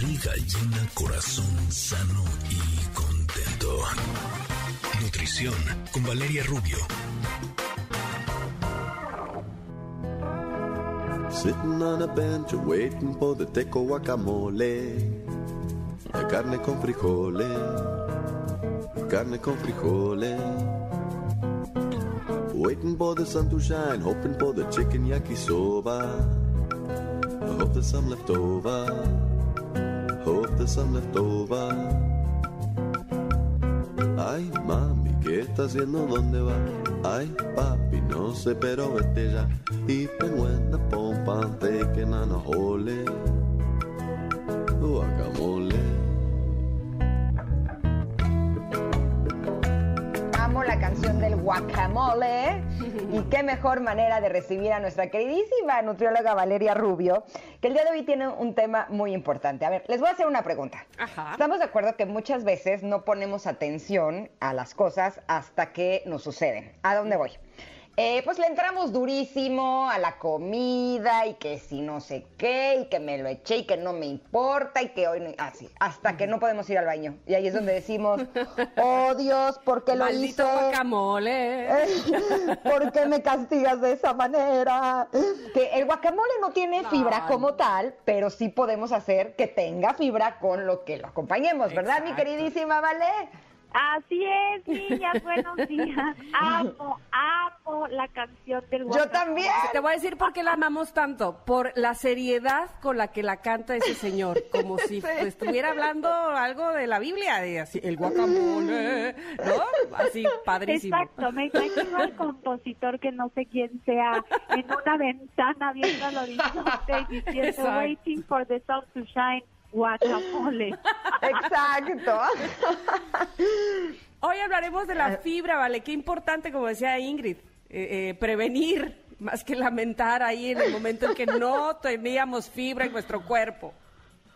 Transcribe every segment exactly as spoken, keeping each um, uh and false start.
Barriga llena, corazón sano y contento. Nutrición con Valeria Rubio. Sitting on a bench waiting for the teco guacamole. La carne con frijoles, carne con frijoles. Waiting for the sun to shine, hoping for the chicken yakisoba. I hope there's some left over, hope there's some left over. Ay, mami, ¿qué está haciendo? ¿Dónde va? Ay, papi, no sé, pero vete ya. Even when the pompa taking on a hole, guacamole. La canción del guacamole, y qué mejor manera de recibir a nuestra queridísima nutrióloga Valeria Rubio, que el día de hoy tiene un tema muy importante. A ver, les voy a hacer una pregunta. Ajá. Estamos de acuerdo que muchas veces no ponemos atención a las cosas hasta que nos suceden. ¿A dónde voy? Eh, pues le entramos durísimo a la comida, y que si no sé qué, y que me lo eché, y que no me importa, y que hoy no... Así, ah, hasta que no podemos ir al baño. Y ahí es donde decimos, oh Dios, ¿por qué lo hice? ¡Maldito guacamole! ¿Por qué me castigas de esa manera? Que el guacamole no tiene fibra no, como tal, pero sí podemos hacer que tenga fibra con lo que lo acompañemos, ¿verdad, exacto, mi queridísima Vale? Así es, niñas, buenos días. Amo, amo la canción del guacamole. Yo también. Te voy a decir por qué la amamos tanto. Por la seriedad con la que la canta ese señor. Como si estuviera hablando algo de la Biblia. De así, el guacamole, ¿no? Así, padrísimo. Exacto, me imagino al compositor, que no sé quién sea, en una ventana viendo al horizonte y diciendo, exacto, waiting for the sun to shine. Guacamole. Exacto. Hoy hablaremos de la fibra, ¿vale? Qué importante, como decía Ingrid, eh, eh, prevenir más que lamentar ahí en el momento en que no teníamos fibra en nuestro cuerpo.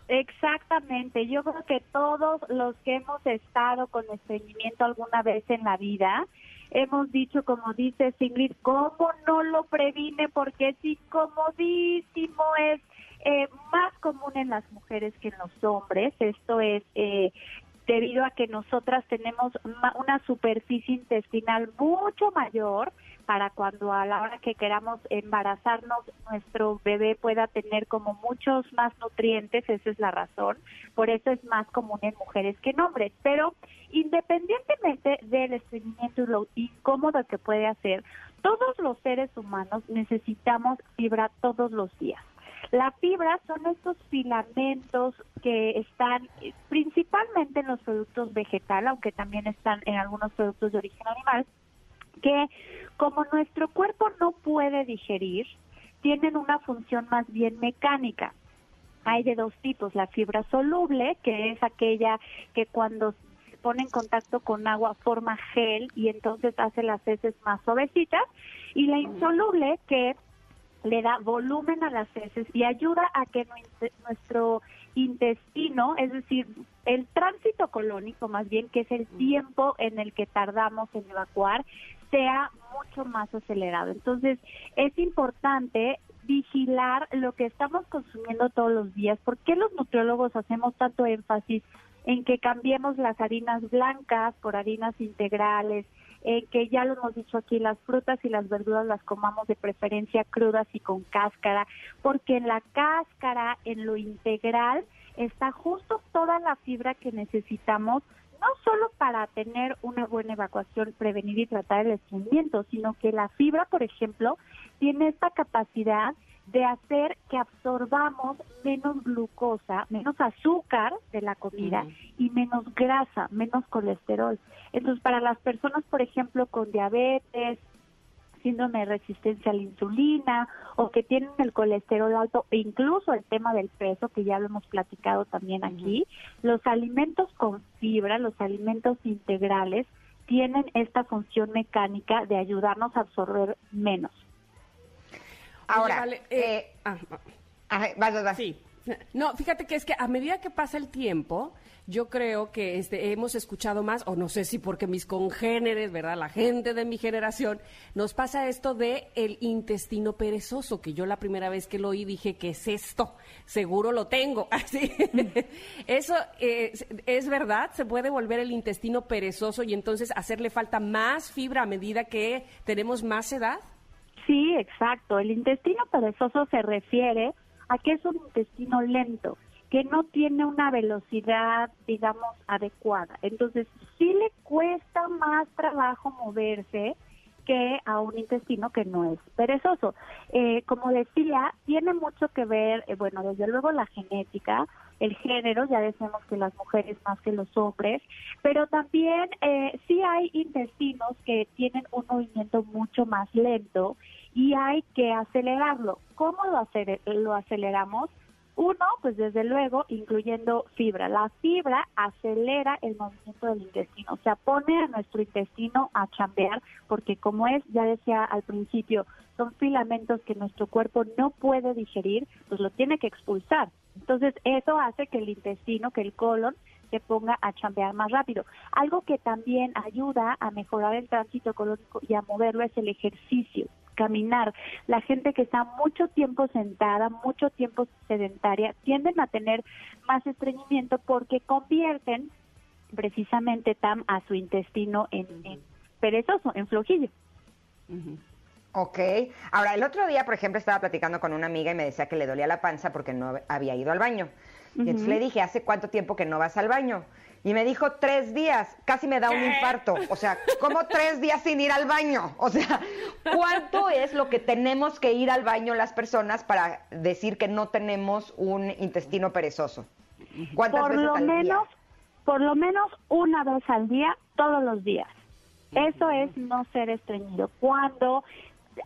Exactamente. Yo creo que todos los que hemos estado con estreñimiento alguna vez en la vida, hemos dicho, como dice Ingrid, ¿cómo no lo previne? Porque es incomodísimo, es Eh, más común en las mujeres que en los hombres. Esto es eh, debido a que nosotras tenemos ma- una superficie intestinal mucho mayor para cuando a la hora que queramos embarazarnos nuestro bebé pueda tener como muchos más nutrientes. Esa es la razón, por eso es más común en mujeres que en hombres. Pero independientemente del estreñimiento y lo incómodo que puede hacer, todos los seres humanos necesitamos fibra todos los días. La fibra son estos filamentos que están principalmente en los productos vegetales, aunque también están en algunos productos de origen animal, que como nuestro cuerpo no puede digerir, tienen una función más bien mecánica. Hay de dos tipos: la fibra soluble, que es aquella que cuando se pone en contacto con agua forma gel y entonces hace las heces más suavecitas, y la insoluble, que le da volumen a las heces y ayuda a que nuestro intestino, es decir, el tránsito colónico más bien, que es el tiempo en el que tardamos en evacuar, sea mucho más acelerado. Entonces, es importante vigilar lo que estamos consumiendo todos los días. ¿Por qué los nutriólogos hacemos tanto énfasis en que cambiemos las harinas blancas por harinas integrales? Eh, que ya lo hemos dicho aquí, las frutas y las verduras las comamos de preferencia crudas y con cáscara, porque en la cáscara, en lo integral, está justo toda la fibra que necesitamos, no solo para tener una buena evacuación, prevenir y tratar el estreñimiento, sino que la fibra, por ejemplo, tiene esta capacidad de hacer que absorbamos menos glucosa, menos azúcar de la comida, uh-huh, y menos grasa, menos colesterol. Entonces, para las personas, por ejemplo, con diabetes, síndrome de resistencia a la insulina, o que tienen el colesterol alto, e incluso el tema del peso, que ya lo hemos platicado también aquí, uh-huh, los alimentos con fibra, los alimentos integrales, tienen esta función mecánica de ayudarnos a absorber menos. Ahora, Oye, vale, eh, eh, ah, ah, vas, vas. Sí, No, fíjate que es que a medida que pasa el tiempo, yo creo que este, hemos escuchado más, o no sé si porque mis congéneres, ¿verdad? La gente de mi generación, nos pasa esto de el intestino perezoso, que yo la primera vez que lo oí dije, ¿qué es esto? Seguro lo tengo. Así. Eso eh, es verdad, se puede volver el intestino perezoso y entonces hacerle falta más fibra a medida que tenemos más edad. Sí, exacto. El intestino perezoso se refiere a que es un intestino lento, que no tiene una velocidad, digamos, adecuada. Entonces, sí le cuesta más trabajo moverse que a un intestino que no es perezoso. Eh, como decía, tiene mucho que ver, eh, bueno, desde luego la genética, el género, ya decimos que las mujeres más que los hombres, pero también eh, sí hay intestinos que tienen un movimiento mucho más lento y hay que acelerarlo. ¿Cómo lo, aceler- lo aceleramos? Uno, pues desde luego, incluyendo fibra. La fibra acelera el movimiento del intestino, o sea, pone a nuestro intestino a chambear, porque como es, ya decía al principio, son filamentos que nuestro cuerpo no puede digerir, pues lo tiene que expulsar. Entonces, eso hace que el intestino, que el colon, se ponga a chambear más rápido. Algo que también ayuda a mejorar el tránsito colónico y a moverlo es el ejercicio. Caminar. La gente que está mucho tiempo sentada, mucho tiempo sedentaria, tienden a tener más estreñimiento porque convierten precisamente tam a su intestino en, en perezoso, en flojillo. Uh-huh. Ok. Ahora, el otro día, por ejemplo, estaba platicando con una amiga y me decía que le dolía la panza porque no había ido al baño. Uh-huh. Y entonces le dije, ¿hace cuánto tiempo que no vas al baño? Y me dijo, tres días, casi me da un infarto. O sea, ¿cómo tres días sin ir al baño? O sea, ¿cuánto es lo que tenemos que ir al baño las personas para decir que no tenemos un intestino perezoso? ¿Cuántas veces al día? Por lo menos una vez al día, todos los días. Eso es no ser estreñido. Cuando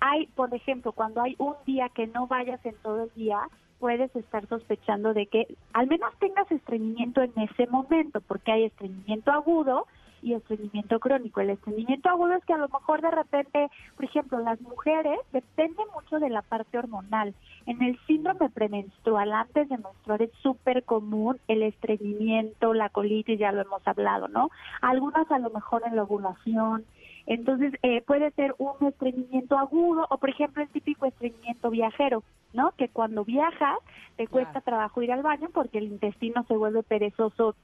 hay, por ejemplo, cuando hay un día que no vayas en todo el día, puedes estar sospechando de que al menos tengas estreñimiento en ese momento, porque hay estreñimiento agudo y estreñimiento crónico. El estreñimiento agudo es que a lo mejor de repente, por ejemplo, las mujeres, depende mucho de la parte hormonal. En el síndrome premenstrual, antes de menstruar, es súper común el estreñimiento, la colitis, ya lo hemos hablado, ¿no? Algunas a lo mejor en la ovulación. Entonces, eh, puede ser un estreñimiento agudo o, por ejemplo, el típico estreñimiento viajero, ¿no? Que cuando viajas te cuesta trabajo ir al baño porque el intestino se vuelve perezoso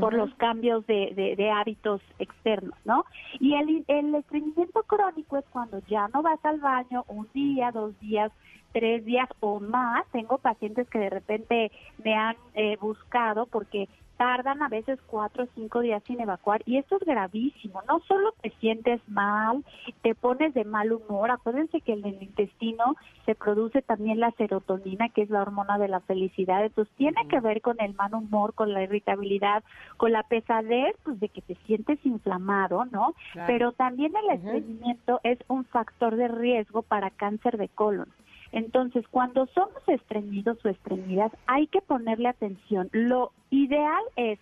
por los cambios de, de, de hábitos externos, ¿no? Y el, el estreñimiento crónico es cuando ya no vas al baño un día, dos días, tres días o más. Tengo pacientes que de repente me han eh, buscado porque tardan a veces cuatro o cinco días sin evacuar y esto es gravísimo. No solo te sientes mal, te pones de mal humor. Acuérdense que en el intestino se produce también la serotonina, que es la hormona de la felicidad. Entonces tiene que ver con el mal humor, con la irritabilidad, con la pesadez, pues de que te sientes inflamado, ¿no? Claro. Pero también el estreñimiento es un factor de riesgo para cáncer de colon. Entonces, cuando somos estreñidos o estreñidas, hay que ponerle atención. Lo ideal es,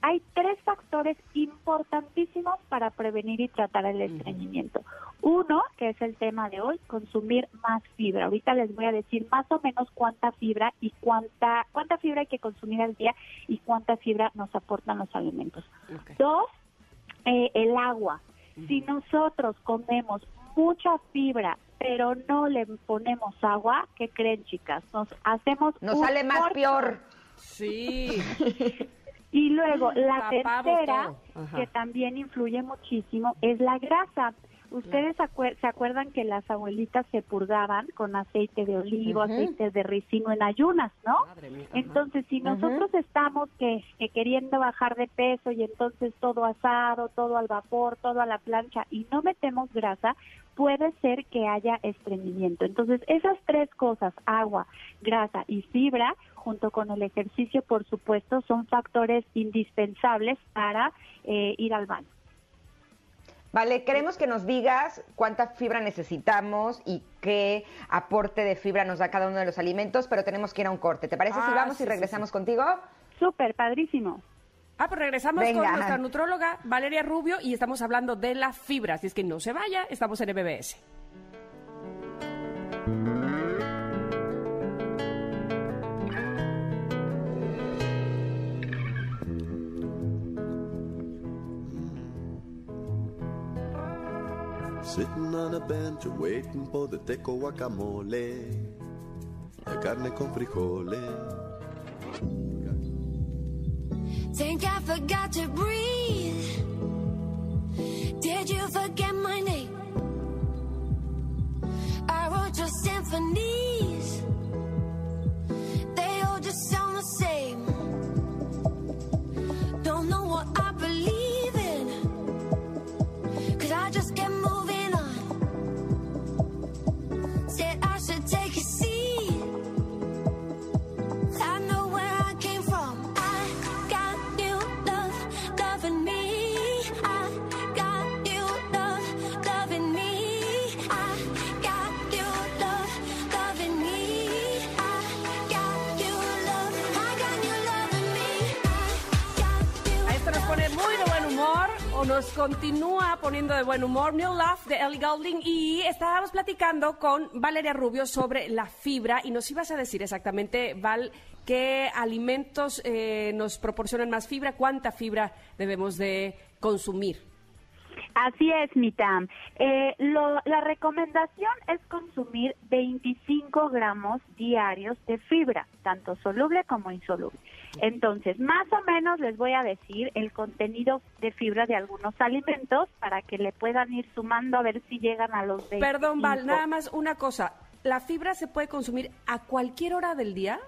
hay tres factores importantísimos para prevenir y tratar el estreñimiento. Uno, que es el tema de hoy, consumir más fibra. Ahorita les voy a decir más o menos cuánta fibra y cuánta cuánta fibra hay que consumir al día y cuánta fibra nos aportan los alimentos. Okay. Dos, eh, el agua. Uh-huh. Si nosotros comemos mucha fibra, pero no le ponemos agua, ¿qué creen, chicas? Nos hacemos Nos un sale más corto. Peor. Sí. Y luego, la Tapamos tercera, que también influye muchísimo, es la grasa. Ustedes acuer- se acuerdan que las abuelitas se purgaban con aceite de olivo, uh-huh. aceite de ricino en ayunas, ¿no? Madre mía, entonces, si nosotros uh-huh. estamos que, que queriendo bajar de peso y entonces todo asado, todo al vapor, todo a la plancha y no metemos grasa, puede ser que haya estreñimiento. Entonces, esas tres cosas, agua, grasa y fibra, junto con el ejercicio, por supuesto, son factores indispensables para eh, ir al baño. Vale, queremos que nos digas cuánta fibra necesitamos y qué aporte de fibra nos da cada uno de los alimentos, pero tenemos que ir a un corte. ¿Te parece ah, si vamos sí, y regresamos sí, sí. contigo? Súper, padrísimo. Ah, pues regresamos Venga. con nuestra nutróloga Valeria Rubio y estamos hablando de la fibra, así es que no se vaya, estamos en M V S. Sitting on a bench waiting for the teco guacamole, la carne con frijoles. Think I forgot to breathe. Did you forget my name? I wrote your symphonies. They all just sound the same. Don't know what I believe in, cause I just get moved. Nos continúa poniendo de buen humor New Love de Ellie Goulding, y estábamos platicando con Valeria Rubio sobre la fibra, y nos ibas a decir exactamente, Val, qué alimentos eh, nos proporcionan más fibra, cuánta fibra debemos de consumir. Así es, Mitam. Eh, lo, la recomendación es consumir veinticinco gramos diarios de fibra, tanto soluble como insoluble. Entonces, más o menos les voy a decir el contenido de fibra de algunos alimentos para que le puedan ir sumando a ver si llegan a los veinticinco. Perdón, Val, nada más una cosa. ¿La fibra se puede consumir a cualquier hora del día?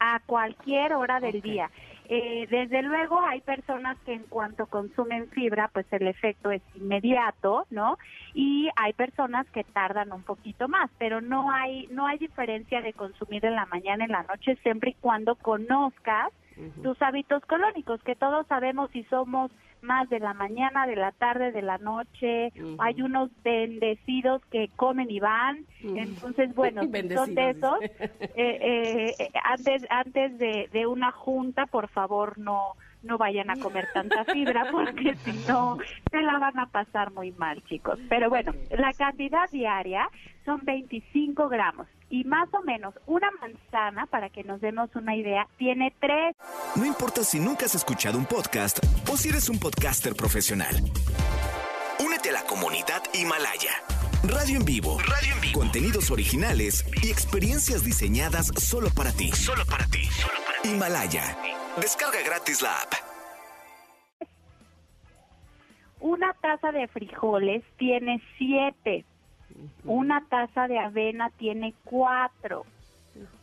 A cualquier hora del okay. día. Eh, desde luego hay personas que en cuanto consumen fibra, pues el efecto es inmediato, ¿no? Y hay personas que tardan un poquito más, pero no hay no hay diferencia de consumir en la mañana, en la noche, siempre y cuando conozcas uh-huh. tus hábitos colónicos, que todos sabemos si somos más de la mañana, de la tarde, de la noche. Uh-huh. Hay unos bendecidos que comen y van, uh-huh. entonces, bueno, son de esos. Eh, eh, eh, antes antes de, de una junta, por favor, Por favor, no, no vayan a comer tanta fibra, porque si no, se la van a pasar muy mal, chicos. Pero bueno, la cantidad diaria son veinticinco gramos. Y más o menos una manzana, para que nos demos una idea, tiene tres. No importa si nunca has escuchado un podcast o si eres un podcaster profesional. Únete a la comunidad Himalaya. Radio en vivo. Radio en vivo. Contenidos originales y experiencias diseñadas solo para ti. Solo para ti. Solo para ti. Himalaya. Descarga gratis la app. Una taza de frijoles tiene siete. Una taza de avena tiene cuatro.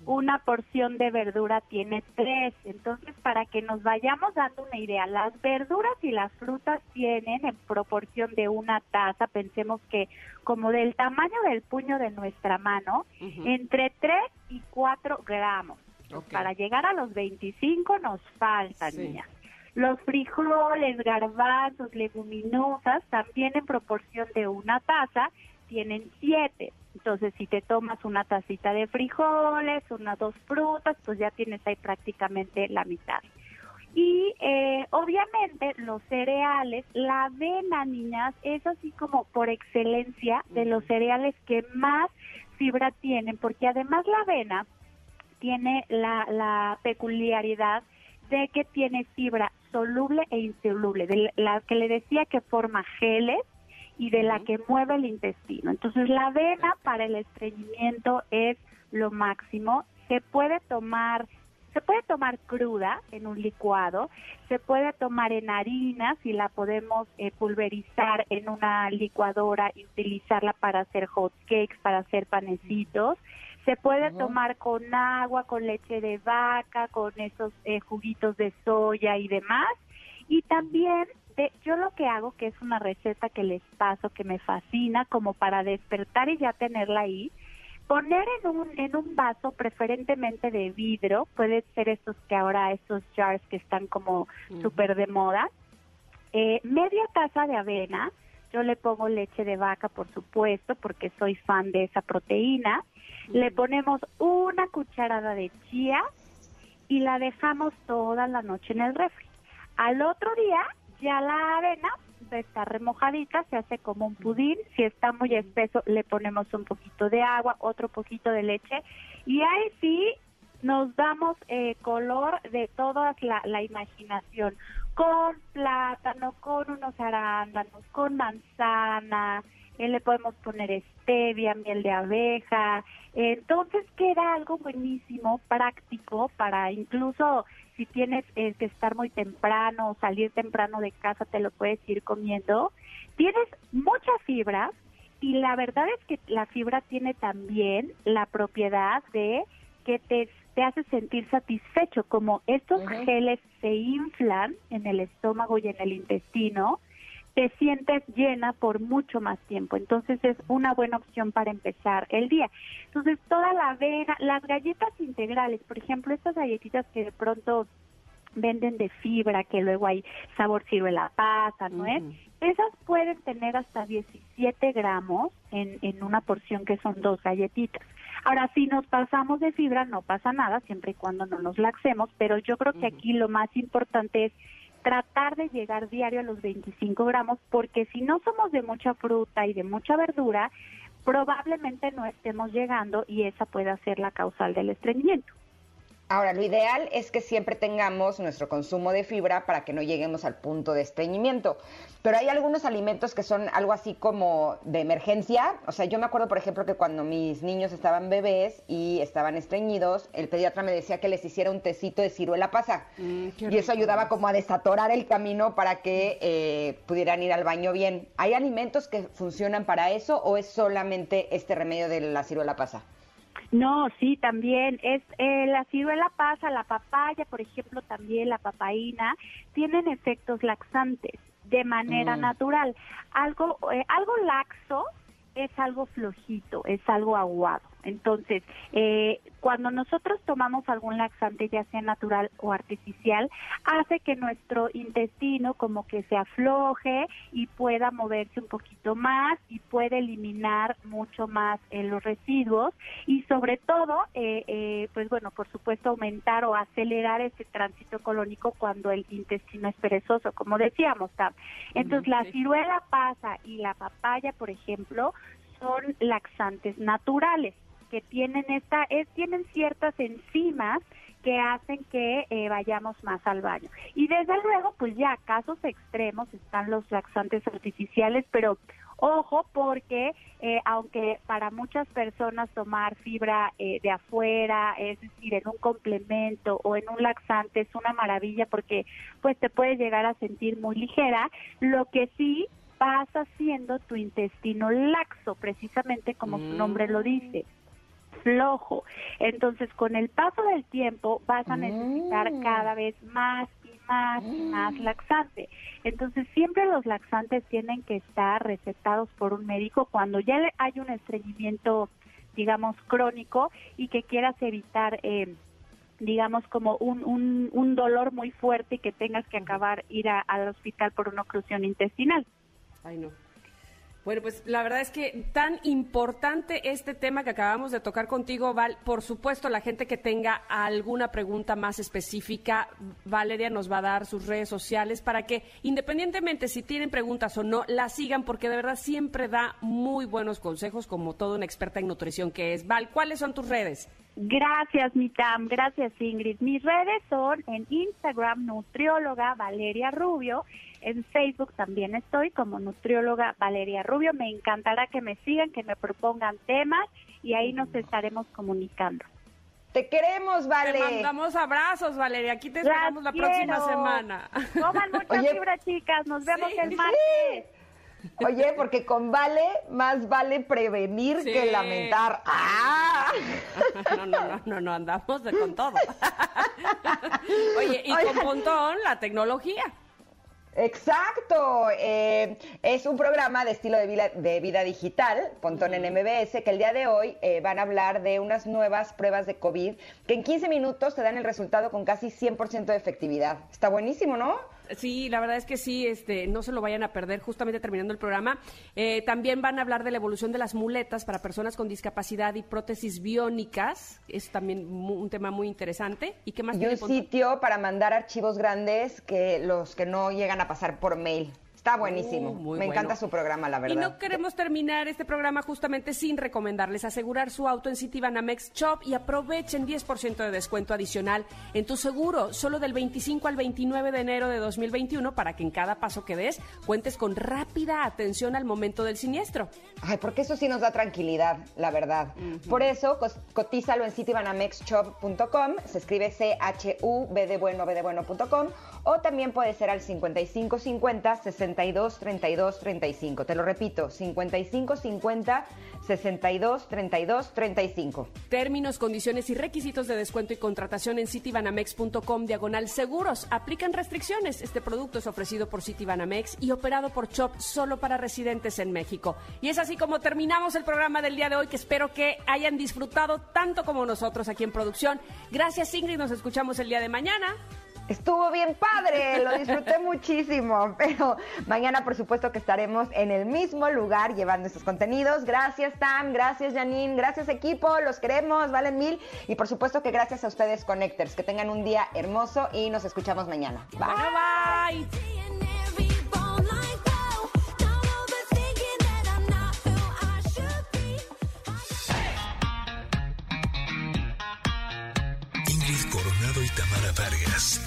Una porción de verdura tiene tres. Entonces, para que nos vayamos dando una idea, las verduras y las frutas tienen en proporción de una taza, pensemos que como del tamaño del puño de nuestra mano, uh-huh. entre tres y cuatro gramos. Okay. Para llegar a los veinticinco nos faltan, sí. niñas. Los frijoles, garbanzos, leguminosas, también en proporción de una taza, tienen siete. Entonces, si te tomas una tacita de frijoles, una dos frutas, pues ya tienes ahí prácticamente la mitad. Y eh, obviamente los cereales, la avena, niñas, es así como por excelencia de los cereales que más fibra tienen, porque además la avena tiene la, la peculiaridad de que tiene fibra soluble e insoluble, de la que le decía que forma geles, y de la que mueve el intestino. Entonces, la avena para el estreñimiento es lo máximo. Se puede tomar, se puede tomar cruda en un licuado, se puede tomar en harina si la podemos eh, pulverizar en una licuadora y utilizarla para hacer hot cakes, para hacer panecitos. Se puede uh-huh. tomar con agua, con leche de vaca, con esos eh, juguitos de soya y demás. Y también De, yo lo que hago, que es una receta que les paso, que me fascina, como para despertar y ya tenerla ahí, poner en un en un vaso preferentemente de vidrio, pueden ser estos que ahora, estos jars que están como uh-huh. súper de moda, eh, media taza de avena, yo le pongo leche de vaca, por supuesto, porque soy fan de esa proteína, uh-huh. le ponemos una cucharada de chía y la dejamos toda la noche en el refri. Al otro día, ya la avena está remojadita, se hace como un pudín. Si está muy espeso, le ponemos un poquito de agua, otro poquito de leche. Y ahí sí nos damos eh, color de toda la, la imaginación. Con plátano, con unos arándanos, con manzana, eh, le podemos poner stevia, miel de abeja. Eh, entonces queda algo buenísimo, práctico, para incluso si tienes eh, que estar muy temprano o salir temprano de casa, te lo puedes ir comiendo. Tienes muchas fibras y la verdad es que la fibra tiene también la propiedad de que te, te hace sentir satisfecho, como estos uh-huh. geles se inflan en el estómago y en el intestino, te sientes llena por mucho más tiempo. Entonces es una buena opción para empezar el día. Entonces toda la avena, las galletas integrales, por ejemplo, estas galletitas que de pronto venden de fibra, que luego hay sabor ciruela pasa, nuez, uh-huh. esas pueden tener hasta diecisiete gramos en, en una porción que son dos galletitas. Ahora, si nos pasamos de fibra, no pasa nada, siempre y cuando no nos laxemos, pero yo creo que aquí lo más importante es tratar de llegar diario a los veinticinco gramos, porque si no somos de mucha fruta y de mucha verdura, probablemente no estemos llegando y esa puede ser la causal del estreñimiento. Ahora, lo ideal es que siempre tengamos nuestro consumo de fibra para que no lleguemos al punto de estreñimiento. Pero hay algunos alimentos que son algo así como de emergencia. O sea, yo me acuerdo, por ejemplo, que cuando mis niños estaban bebés y estaban estreñidos, el pediatra me decía que les hiciera un tecito de ciruela pasa. Mm, y eso ayudaba como a desatorar el camino para que eh, pudieran ir al baño bien. ¿Hay alimentos que funcionan para eso o es solamente este remedio de la ciruela pasa? No, sí, también es eh, la ciruela pasa, la papaya, por ejemplo, también la papaína, tienen efectos laxantes de manera mm. natural. Algo, eh, algo laxo es algo flojito, es algo aguado. Entonces, eh, cuando nosotros tomamos algún laxante, ya sea natural o artificial, hace que nuestro intestino como que se afloje y pueda moverse un poquito más y puede eliminar mucho más eh, los residuos y sobre todo, eh, eh, pues bueno, por supuesto, aumentar o acelerar ese tránsito colónico cuando el intestino es perezoso, como decíamos, Tam. Entonces, la ciruela pasa y la papaya, por ejemplo, son laxantes naturales. Que tienen esta es tienen ciertas enzimas que hacen que eh, vayamos más al baño. Y desde luego, pues ya, casos extremos están los laxantes artificiales, pero ojo porque eh, aunque para muchas personas tomar fibra eh, de afuera, es decir, en un complemento o en un laxante es una maravilla porque pues te puedes llegar a sentir muy ligera, lo que sí vas haciendo tu intestino laxo, precisamente como mm. su nombre lo dice. Flojo. Entonces, con el paso del tiempo vas a necesitar mm. cada vez más y más mm. y más laxante. Entonces, siempre los laxantes tienen que estar recetados por un médico cuando ya hay un estreñimiento, digamos, crónico y que quieras evitar, eh, digamos, como un, un, un dolor muy fuerte y que tengas que acabar ir a, al hospital por una oclusión intestinal. Ay, no. Bueno, pues la verdad es que tan importante este tema que acabamos de tocar contigo, Val. Por supuesto, la gente que tenga alguna pregunta más específica, Valeria nos va a dar sus redes sociales para que, independientemente si tienen preguntas o no, las sigan, porque de verdad siempre da muy buenos consejos, como toda una experta en nutrición que es. Val, ¿cuáles son tus redes? Gracias, Mitam. Gracias, Ingrid. Mis redes son en Instagram, nutrióloga Valeria Rubio. En Facebook también estoy como nutrióloga Valeria Rubio. Me encantará que me sigan, que me propongan temas y ahí nos estaremos comunicando. Te queremos, Vale. Te mandamos abrazos, Valeria. Aquí te esperamos la próxima semana. Coman mucha fibra, chicas. Nos vemos sí, el martes. Sí. Oye, porque con Vale, más vale prevenir sí. que lamentar. ¡Ah! No, no, no, no, no andamos de con todo. Oye, y Oigan. con Pontón, la tecnología. Exacto, eh, es un programa de estilo de vida, de vida digital, Pontón en M V S, que el día de hoy eh, van a hablar de unas nuevas pruebas de COVID que en quince minutos te dan el resultado con casi cien por ciento de efectividad. Está buenísimo, ¿no? Sí, la verdad es que sí, este, no se lo vayan a perder justamente terminando el programa. Eh, también van a hablar de la evolución de las muletas para personas con discapacidad y prótesis biónicas. Es también muy, un tema muy interesante. ¿Y qué más? Y un sitio para mandar archivos grandes que los que no llegan a pasar por mail. Está buenísimo. Uh, muy Me bueno. encanta su programa, la verdad. Y no queremos terminar este programa justamente sin recomendarles asegurar su auto en Citibanamex Shop y aprovechen diez por ciento de descuento adicional en tu seguro, solo del veinticinco al veintinueve de enero de dos mil veintiuno, para que en cada paso que des cuentes con rápida atención al momento del siniestro. Ay, porque eso sí nos da tranquilidad, la verdad. Uh-huh. Por eso, cotízalo en citibanamex shop punto com, se escribe C H U B de bueno B de bueno punto com, o también puede ser al cincuenta y cinco cincuenta sesenta y dos treinta y dos treinta y cinco. Te lo repito, cincuenta y cinco cincuenta sesenta y dos treinta y dos treinta y cinco. Términos, condiciones y requisitos de descuento y contratación en citibanamex punto com diagonal seguros. Aplican restricciones. Este producto es ofrecido por Citibanamex y operado por Chop solo para residentes en México. Y es así como terminamos el programa del día de hoy, que espero que hayan disfrutado tanto como nosotros aquí en producción. Gracias, Ingrid. Nos escuchamos el día de mañana. Estuvo bien padre, lo disfruté muchísimo, pero mañana por supuesto que estaremos en el mismo lugar llevando estos contenidos. Gracias Tam, gracias Janine, gracias equipo, los queremos, valen mil, y por supuesto que gracias a ustedes Connectors, que tengan un día hermoso y nos escuchamos mañana. Bye. Bueno, bye.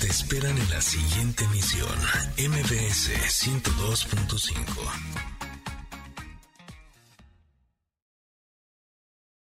Te esperan en la siguiente emisión, M V S ciento dos punto cinco.